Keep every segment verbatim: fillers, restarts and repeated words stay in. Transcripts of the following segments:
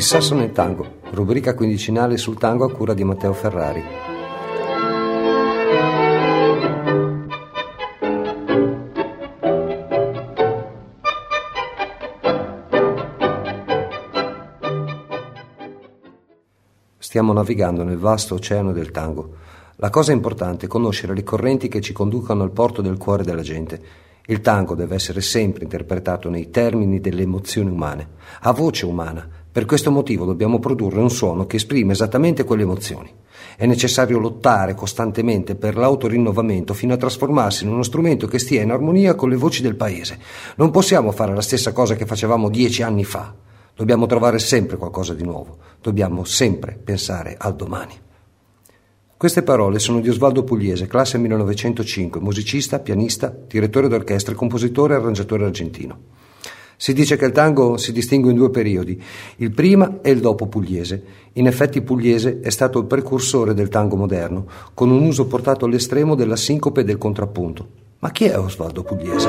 Il sasso nel tango, rubrica quindicinale sul tango a cura di Matteo Ferrari. Stiamo navigando nel vasto oceano del tango. La cosa importante è conoscere le correnti che ci conducano al porto del cuore della gente. Il tango deve essere sempre interpretato nei termini delle emozioni umane, a voce umana. Per questo motivo dobbiamo produrre un suono che esprime esattamente quelle emozioni. È necessario lottare costantemente per l'autorinnovamento fino a trasformarsi in uno strumento che stia in armonia con le voci del paese. Non possiamo fare la stessa cosa che facevamo dieci anni fa. Dobbiamo trovare sempre qualcosa di nuovo. Dobbiamo sempre pensare al domani. Queste parole sono di Osvaldo Pugliese, classe millenovecentocinque, musicista, pianista, direttore d'orchestra, compositore e arrangiatore argentino. Si dice che il tango si distingue in due periodi, il prima e il dopo Pugliese. In effetti Pugliese è stato il precursore del tango moderno, con un uso portato all'estremo della sincope e del contrappunto. Ma chi è Osvaldo Pugliese?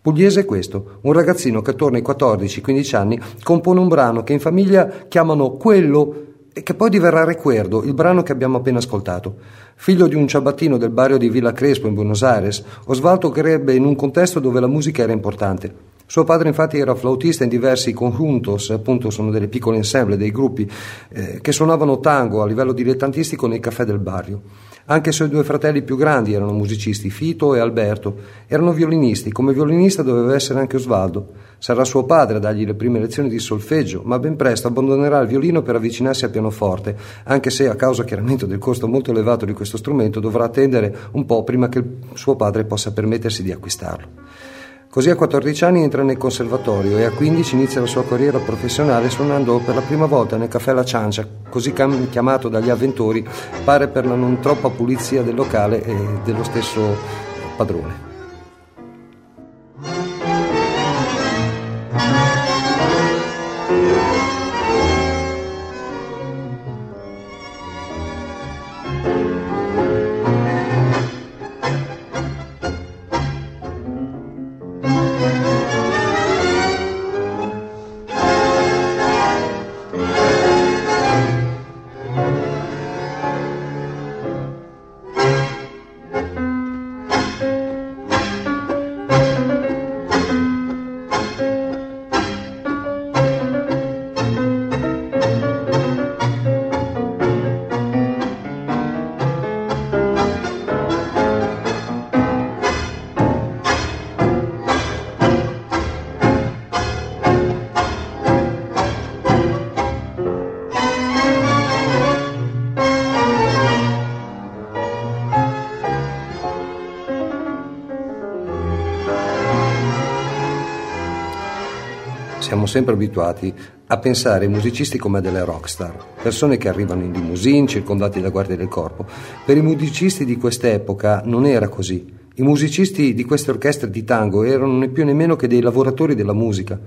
Pugliese è questo, un ragazzino che attorno ai quattordici quindici anni compone un brano che in famiglia chiamano Quello e che poi diverrà Recuerdo, il brano che abbiamo appena ascoltato. Figlio di un ciabattino del barrio di Villa Crespo in Buenos Aires, Osvaldo crebbe in un contesto dove la musica era importante. Suo padre infatti era flautista in diversi conjuntos, appunto sono delle piccole ensemble, dei gruppi eh, che suonavano tango a livello dilettantistico nei caffè del barrio. Anche i suoi due fratelli più grandi erano musicisti, Fito e Alberto. Erano violinisti, come violinista doveva essere anche Osvaldo. Sarà suo padre a dargli le prime lezioni di solfeggio, ma ben presto abbandonerà il violino per avvicinarsi al pianoforte, anche se a causa chiaramente del costo molto elevato di questo strumento dovrà attendere un po' prima che suo padre possa permettersi di acquistarlo. Così a quattordici anni entra nel conservatorio e a quindici inizia la sua carriera professionale suonando per la prima volta nel Caffè La Ciancia, così chiamato dagli avventori, pare per la non troppa pulizia del locale e dello stesso padrone. sempre abituati a pensare ai musicisti come a delle rockstar, persone che arrivano in limousine circondati da guardie del corpo. Per i musicisti di quest'epoca non era così. I musicisti di queste orchestre di tango erano né più né meno che dei lavoratori della musica.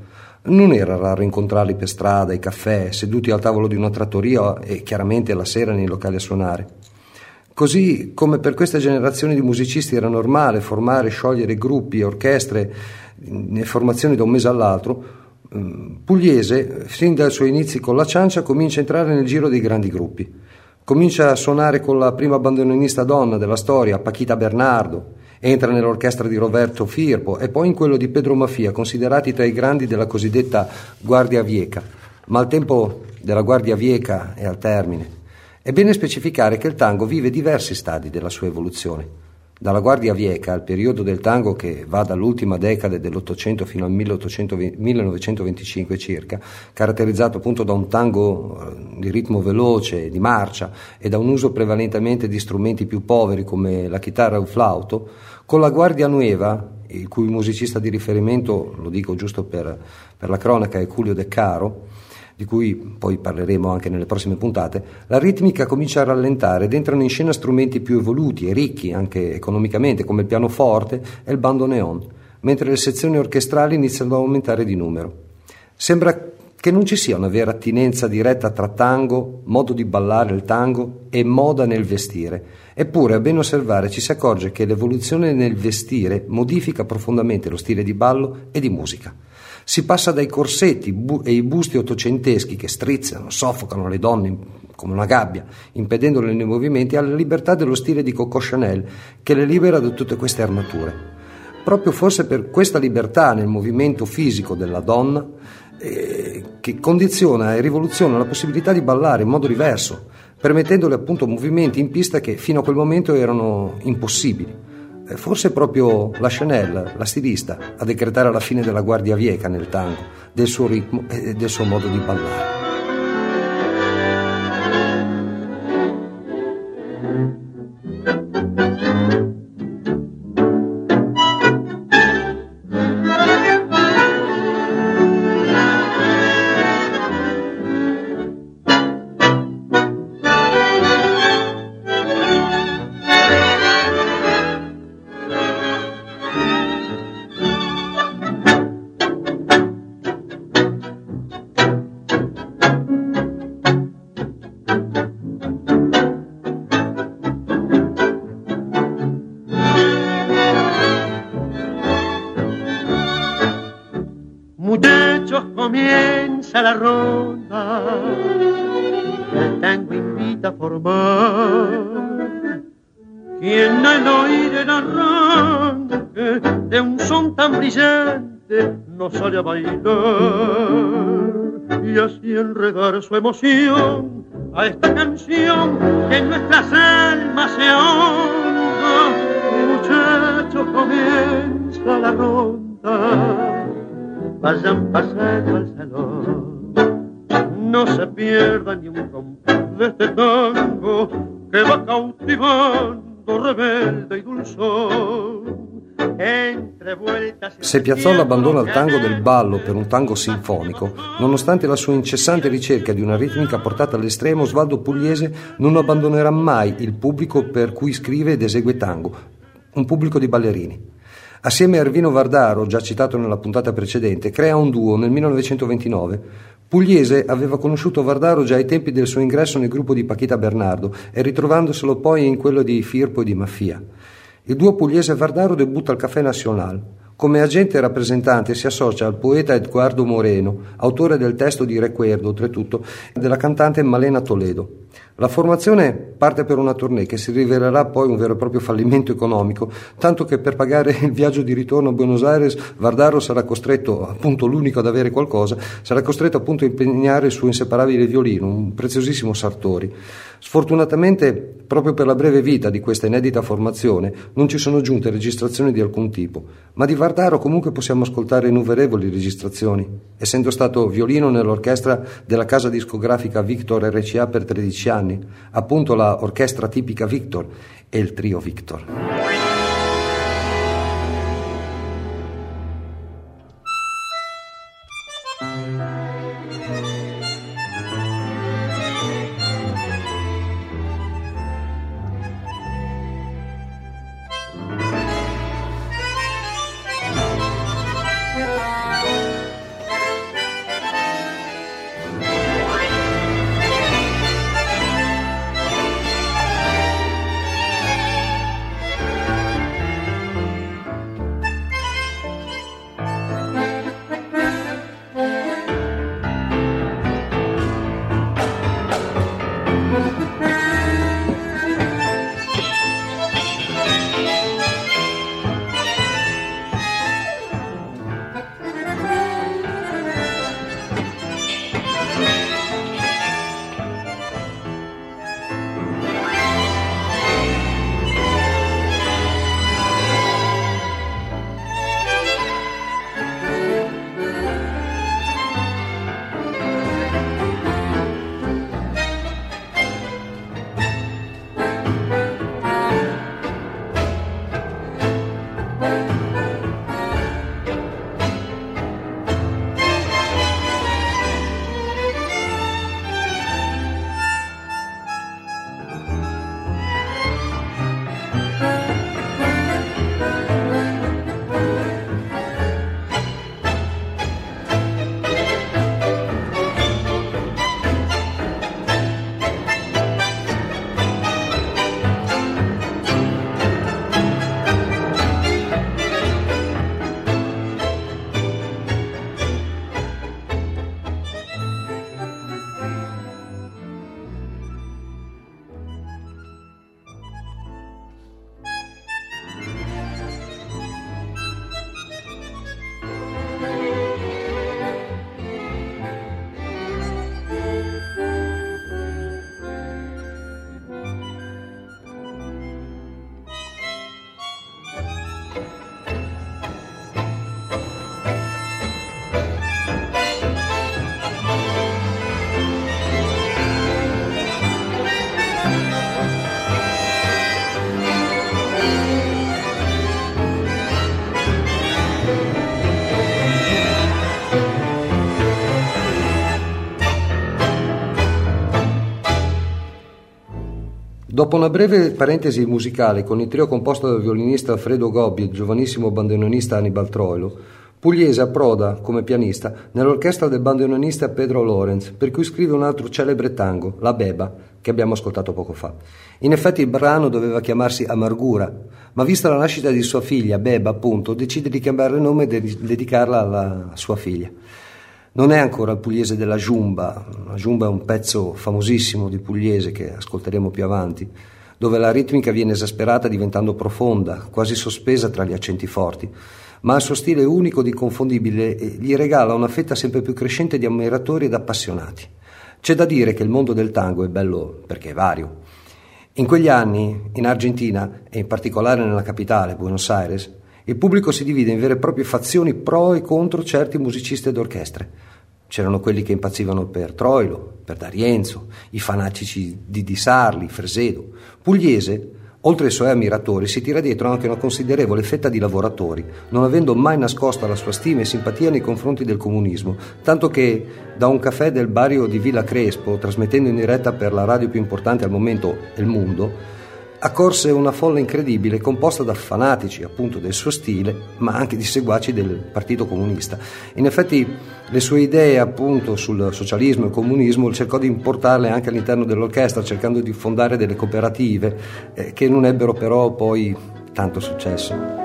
Non era raro incontrarli per strada, ai caffè, seduti al tavolo di una trattoria e chiaramente la sera nei locali a suonare. Così come per questa generazione di musicisti era normale formare e sciogliere gruppi, orchestre e formazioni da un mese all'altro, Pugliese, sin dai suoi inizi con la Ciancia, comincia a entrare nel giro dei grandi gruppi. Comincia a suonare con la prima bandoneonista donna della storia, Paquita Bernardo. Entra nell'orchestra di Roberto Firpo e poi in quello di Pedro Maffia, considerati tra i grandi della cosiddetta Guardia Vieja. Ma il tempo della Guardia Vieja è al termine. È bene specificare che il tango vive diversi stadi della sua evoluzione. Dalla Guardia Vieja al periodo del tango che va dall'ultima decade dell'Ottocento fino al millenovecentoventicinque circa, caratterizzato appunto da un tango di ritmo veloce, di marcia e da un uso prevalentemente di strumenti più poveri come la chitarra o il flauto, con la Guardia Nueva, il cui musicista di riferimento, lo dico giusto per, per la cronaca, è Julio De Caro, di cui poi parleremo anche nelle prossime puntate, la ritmica comincia a rallentare ed entrano in scena strumenti più evoluti e ricchi, anche economicamente, come il pianoforte e il bandoneon, mentre le sezioni orchestrali iniziano ad aumentare di numero. Sembra che non ci sia una vera attinenza diretta tra tango, modo di ballare il tango e moda nel vestire. Eppure, a ben osservare, ci si accorge che l'evoluzione nel vestire modifica profondamente lo stile di ballo e di musica. Si passa dai corsetti bu- e i busti ottocenteschi che strizzano, soffocano le donne come una gabbia, impedendole nei movimenti, alla libertà dello stile di Coco Chanel, che le libera da tutte queste armature. Proprio forse per questa libertà nel movimento fisico della donna, eh, che condiziona e rivoluziona la possibilità di ballare in modo diverso, permettendole appunto movimenti in pista che fino a quel momento erano impossibili. Forse proprio la Chanel, la stilista, a decretare la fine della Guardia Vieja nel tango, del suo ritmo e del suo modo di ballare. La ronda el tango invita a formar quien al oír el arranque de un son tan brillante no sale a bailar y así enredar su emoción a esta canción que en nuestras almas se ahoga. Muchachos, comienza la ronda, vayan pasando al salón, no se pierda ni un compás de este tango que va cautivando rebelde y dulzón. Se Piazzolla abbandona il tango del ballo per un tango sinfonico, nonostante la sua incessante ricerca di una ritmica portata all'estremo, Osvaldo Pugliese non abbandonerà mai il pubblico per cui scrive ed esegue tango, un pubblico di ballerini. Assieme a Ervino Vardaro, già citato nella puntata precedente, crea un duo nel millenovecentoventinove. Pugliese aveva conosciuto Vardaro già ai tempi del suo ingresso nel gruppo di Paquita Bernardo e ritrovandoselo poi in quello di Firpo e di Maffia. Il duo Pugliese e Vardaro debutta al Café Nacional. Come agente e rappresentante si associa al poeta Eduardo Moreno, autore del testo di Recuerdo, oltretutto, e della cantante Malena Toledo. La formazione parte per una tournée che si rivelerà poi un vero e proprio fallimento economico, tanto che per pagare il viaggio di ritorno a Buenos Aires Vardaro sarà costretto, appunto l'unico ad avere qualcosa, sarà costretto appunto a impegnare il suo inseparabile violino, un preziosissimo Sartori. Sfortunatamente, proprio per la breve vita di questa inedita formazione, non ci sono giunte registrazioni di alcun tipo, ma di Vardaro comunque possiamo ascoltare innumerevoli registrazioni, essendo stato violino nell'orchestra della casa discografica Victor erre ci a per tredici anni, appunto la orchestra tipica Victor e il trio Victor. Dopo una breve parentesi musicale con il trio composto dal violinista Alfredo Gobbi e il giovanissimo bandoneonista Aníbal Troilo, Pugliese approda, come pianista, nell'orchestra del bandoneonista Pedro Lorenz, per cui scrive un altro celebre tango, La Beba, che abbiamo ascoltato poco fa. In effetti il brano doveva chiamarsi Amargura, ma vista la nascita di sua figlia, Beba appunto, decide di cambiare nome e de- dedicarla alla sua figlia. Non è ancora il Pugliese della Yumba. La Yumba è un pezzo famosissimo di Pugliese che ascolteremo più avanti, dove la ritmica viene esasperata diventando profonda, quasi sospesa tra gli accenti forti, ma il suo stile unico ed inconfondibile gli regala una fetta sempre più crescente di ammiratori ed appassionati. C'è da dire che il mondo del tango è bello perché è vario. In quegli anni, in Argentina, e in particolare nella capitale, Buenos Aires, il pubblico si divide in vere e proprie fazioni pro e contro certi musicisti ed orchestre. C'erano quelli che impazzivano per Troilo, per D'Arienzo, i fanatici di Di Sarli, Fresedo. Pugliese, oltre ai suoi ammiratori, si tira dietro anche una considerevole fetta di lavoratori, non avendo mai nascosta la sua stima e simpatia nei confronti del comunismo, tanto che da un caffè del barrio di Villa Crespo, trasmettendo in diretta per la radio più importante al momento, Il Mondo, accorse una folla incredibile composta da fanatici appunto del suo stile, ma anche di seguaci del Partito Comunista. In effetti le sue idee appunto sul socialismo e il comunismo cercò di importarle anche all'interno dell'orchestra, cercando di fondare delle cooperative eh, che non ebbero però poi tanto successo.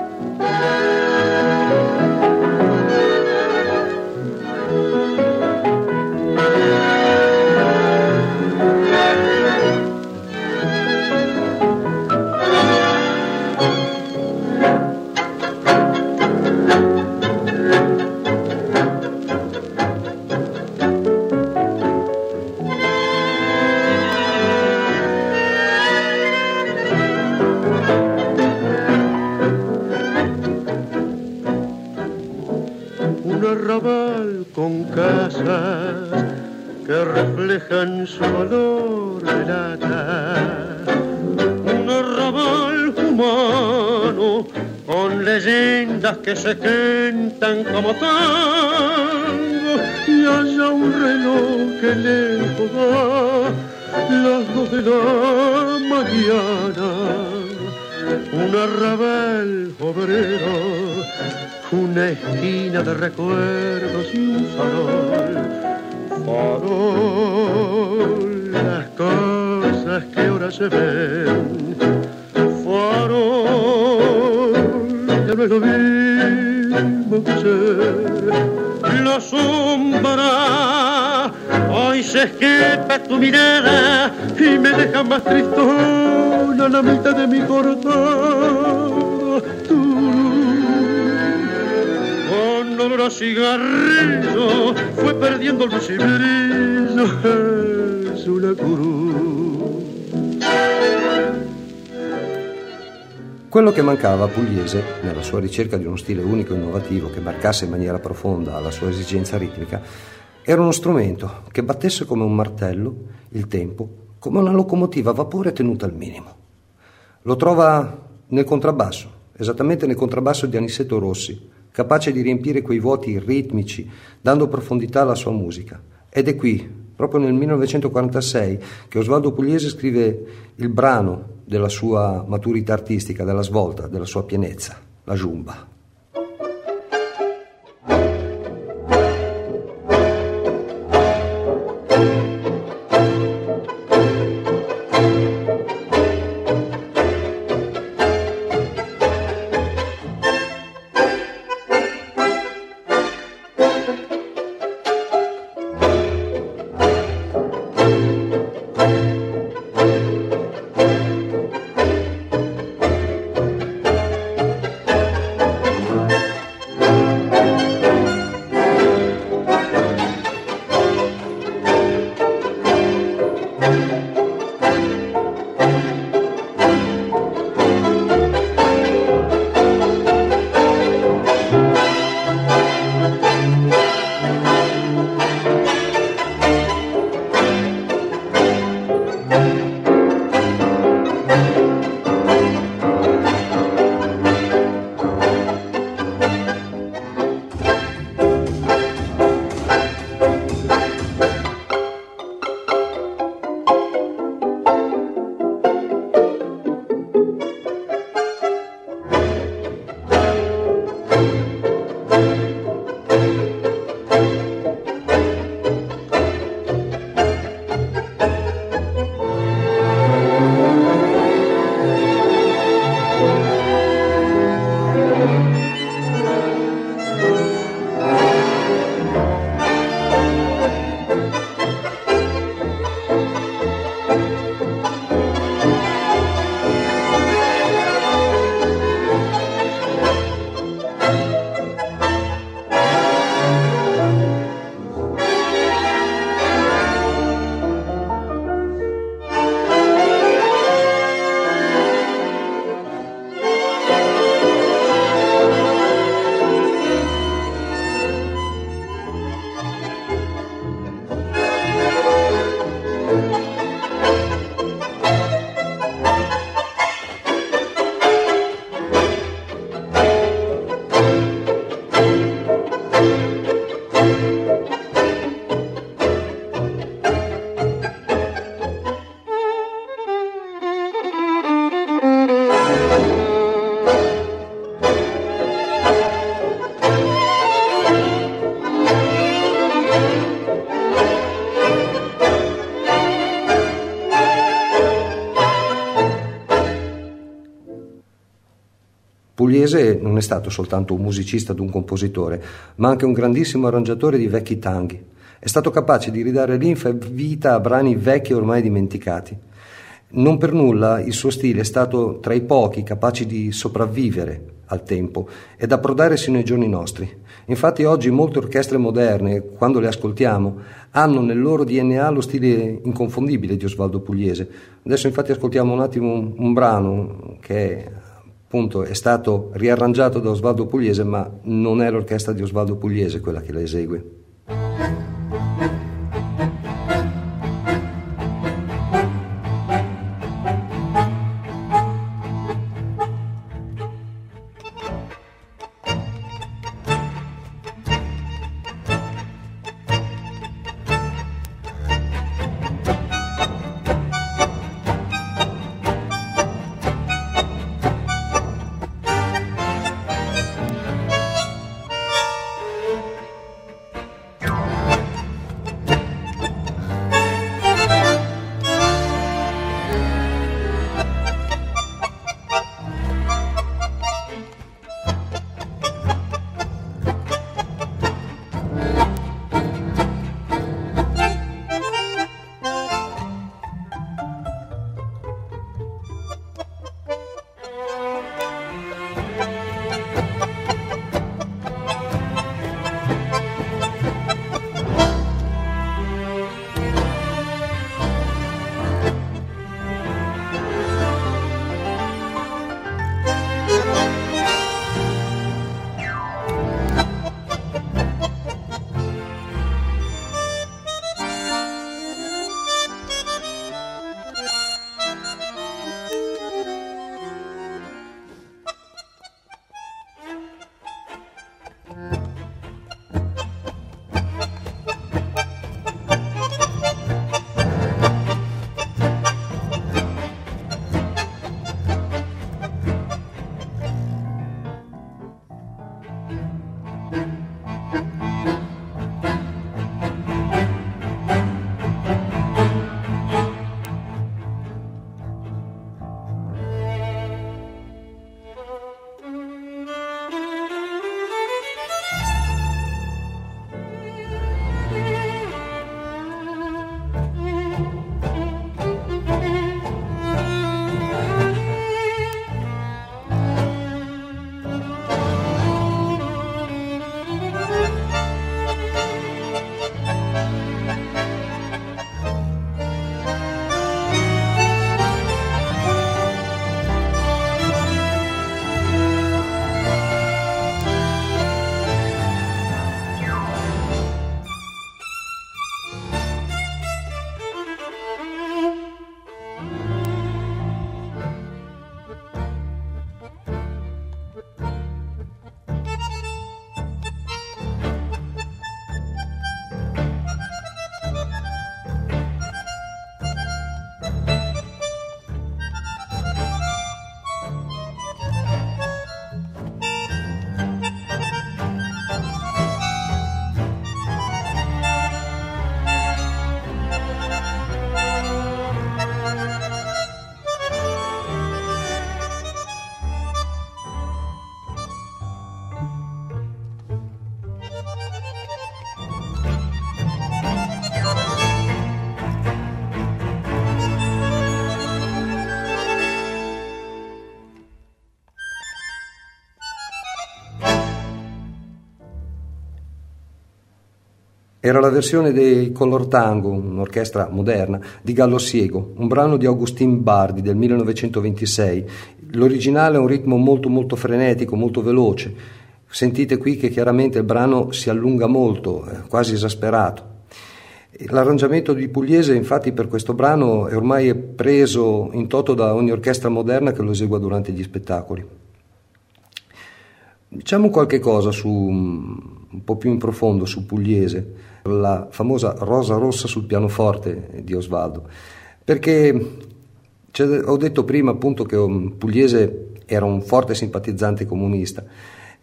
Su olor de lata, un arrabal humano con leyendas que se cantan como tango, y haya un reloj que le da las dos de la mañana, un arrabal obrero, una esquina de recuerdos y un farol. Farol, las cosas que ahora se ven. Farol, ya no es lo mismo que ser. La sombra hoy se escapa tu mirada y me deja más tristona la mitad de mi corazón. Tú, con olor a cigarrillo, fue perdiendo el brillo, es una cruz. Quello che mancava a Pugliese, nella sua ricerca di uno stile unico e innovativo che marcasse in maniera profonda la sua esigenza ritmica, era uno strumento che battesse come un martello il tempo, come una locomotiva a vapore tenuta al minimo. Lo trova nel contrabbasso, esattamente nel contrabbasso di Aniceto Rossi, capace di riempire quei vuoti ritmici, dando profondità alla sua musica. Ed è qui, proprio nel millenovecentoquarantasei, che Osvaldo Pugliese scrive il brano della sua maturità artistica, della svolta, della sua pienezza, La Yumba. Pugliese non è stato soltanto un musicista ed un compositore, ma anche un grandissimo arrangiatore di vecchi tanghi. È stato capace di ridare linfa e vita a brani vecchi ormai dimenticati. Non per nulla il suo stile è stato tra i pochi capaci di sopravvivere al tempo ed approdare sino ai giorni nostri. Infatti oggi molte orchestre moderne, quando le ascoltiamo, hanno nel loro D N A lo stile inconfondibile di Osvaldo Pugliese. Adesso infatti ascoltiamo un attimo un, un brano che appunto è stato riarrangiato da Osvaldo Pugliese, ma non è l'orchestra di Osvaldo Pugliese quella che la esegue. Era la versione dei Color Tango, un'orchestra moderna, di Gallo Ciego, un brano di Augustín Bardi del millenovecentoventisei. L'originale ha un ritmo molto molto frenetico, molto veloce. Sentite qui che chiaramente il brano si allunga molto, quasi esasperato. L'arrangiamento di Pugliese infatti per questo brano è ormai preso in toto da ogni orchestra moderna che lo esegua durante gli spettacoli. Diciamo qualche cosa su... un po' più in profondo su Pugliese, la famosa rosa rossa sul pianoforte di Osvaldo, perché cioè, ho detto prima appunto che Pugliese era un forte simpatizzante comunista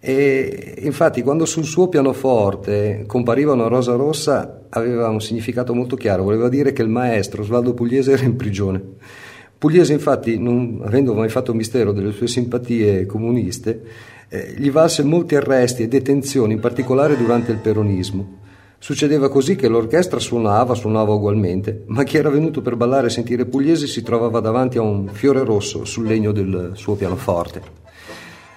e infatti quando sul suo pianoforte compariva una rosa rossa aveva un significato molto chiaro, voleva dire che il maestro Osvaldo Pugliese era in prigione. Pugliese, infatti, non avendo mai fatto mistero delle sue simpatie comuniste, eh, gli valse molti arresti e detenzioni, in particolare durante il peronismo. Succedeva così che l'orchestra suonava, suonava ugualmente, ma chi era venuto per ballare e sentire Pugliese si trovava davanti a un fiore rosso sul legno del suo pianoforte.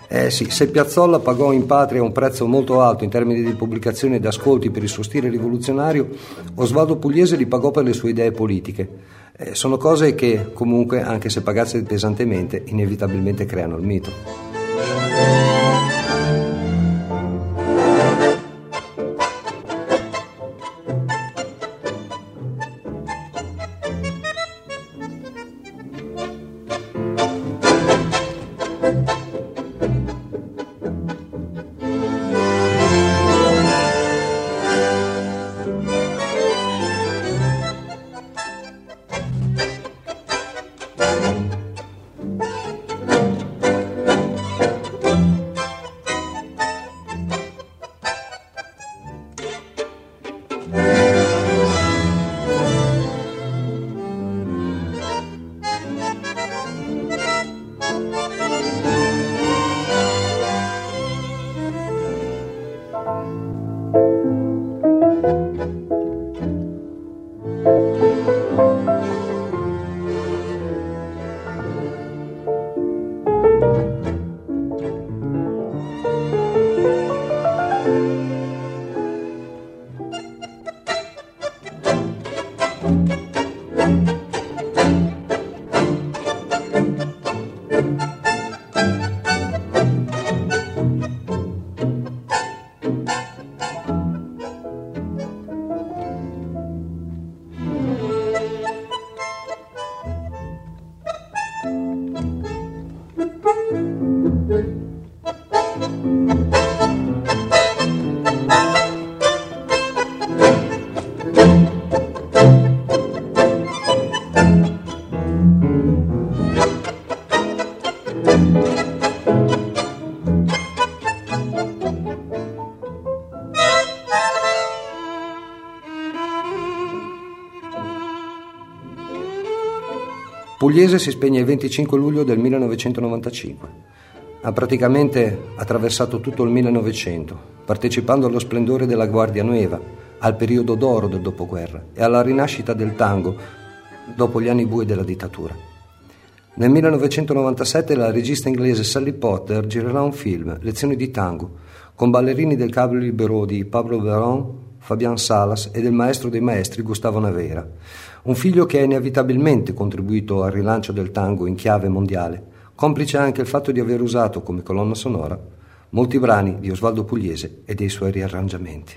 Eh sì, se Piazzolla pagò in patria un prezzo molto alto in termini di pubblicazione e di ascolti per il suo stile rivoluzionario, Osvaldo Pugliese li pagò per le sue idee politiche. Eh, sono cose che, comunque, anche se pagasse pesantemente, inevitabilmente creano il mito. Pugliese si spegne il venticinque luglio del millenovecentonovantacinque. Ha praticamente attraversato tutto il millenovecento, partecipando allo splendore della Guardia Nueva, al periodo d'oro del dopoguerra e alla rinascita del tango dopo gli anni bui della dittatura. Nel millenovecentonovantasette la regista inglese Sally Potter girerà un film, Lezioni di tango, con ballerini del Cavalier Libero di Pablo Verón, Fabian Salas e del maestro dei maestri Gustavo Navera, un figlio che ha inevitabilmente contribuito al rilancio del tango in chiave mondiale, complice anche il fatto di aver usato come colonna sonora molti brani di Osvaldo Pugliese e dei suoi riarrangiamenti.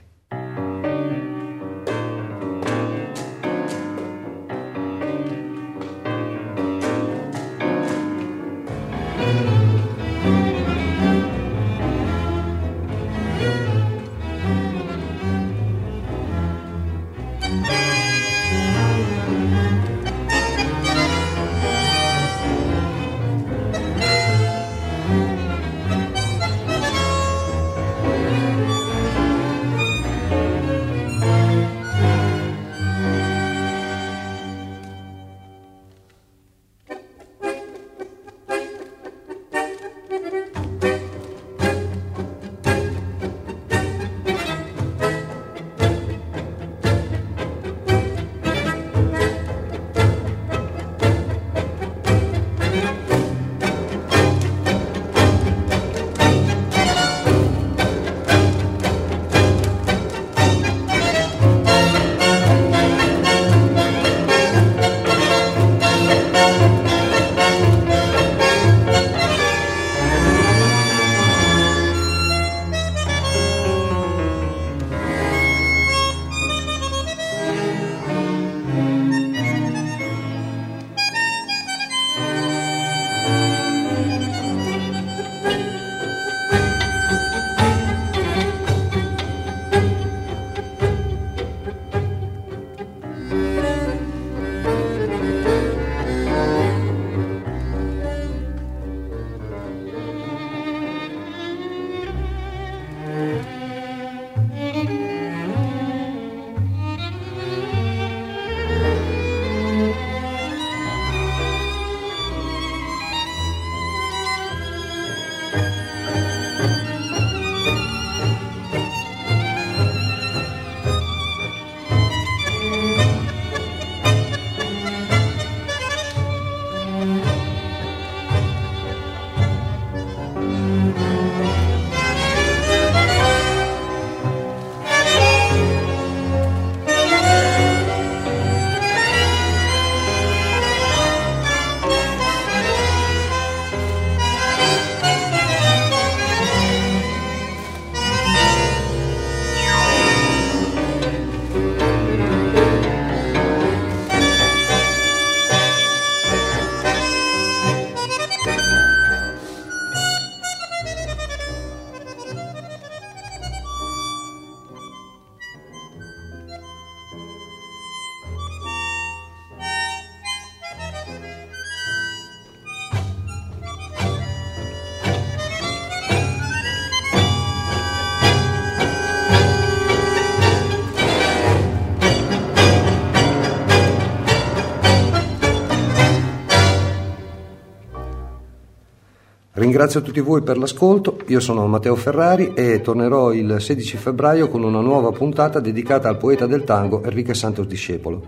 Ringrazio tutti voi per l'ascolto, io sono Matteo Ferrari e tornerò il sedici febbraio con una nuova puntata dedicata al poeta del tango Enrique Santos Discepolo.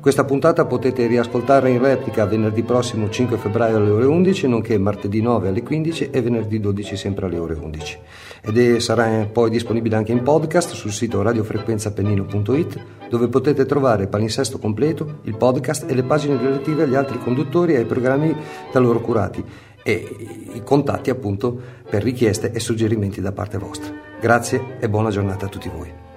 Questa puntata potete riascoltare in replica venerdì prossimo cinque febbraio alle ore undici, nonché martedì nove alle quindici e venerdì dodici sempre alle ore undici. Ed sarà poi disponibile anche in podcast sul sito radiofrequenzapennino punto it, dove potete trovare il palinsesto completo, il podcast e le pagine relative agli altri conduttori e ai programmi da loro curati, e i contatti appunto per richieste e suggerimenti da parte vostra. Grazie e buona giornata a tutti voi.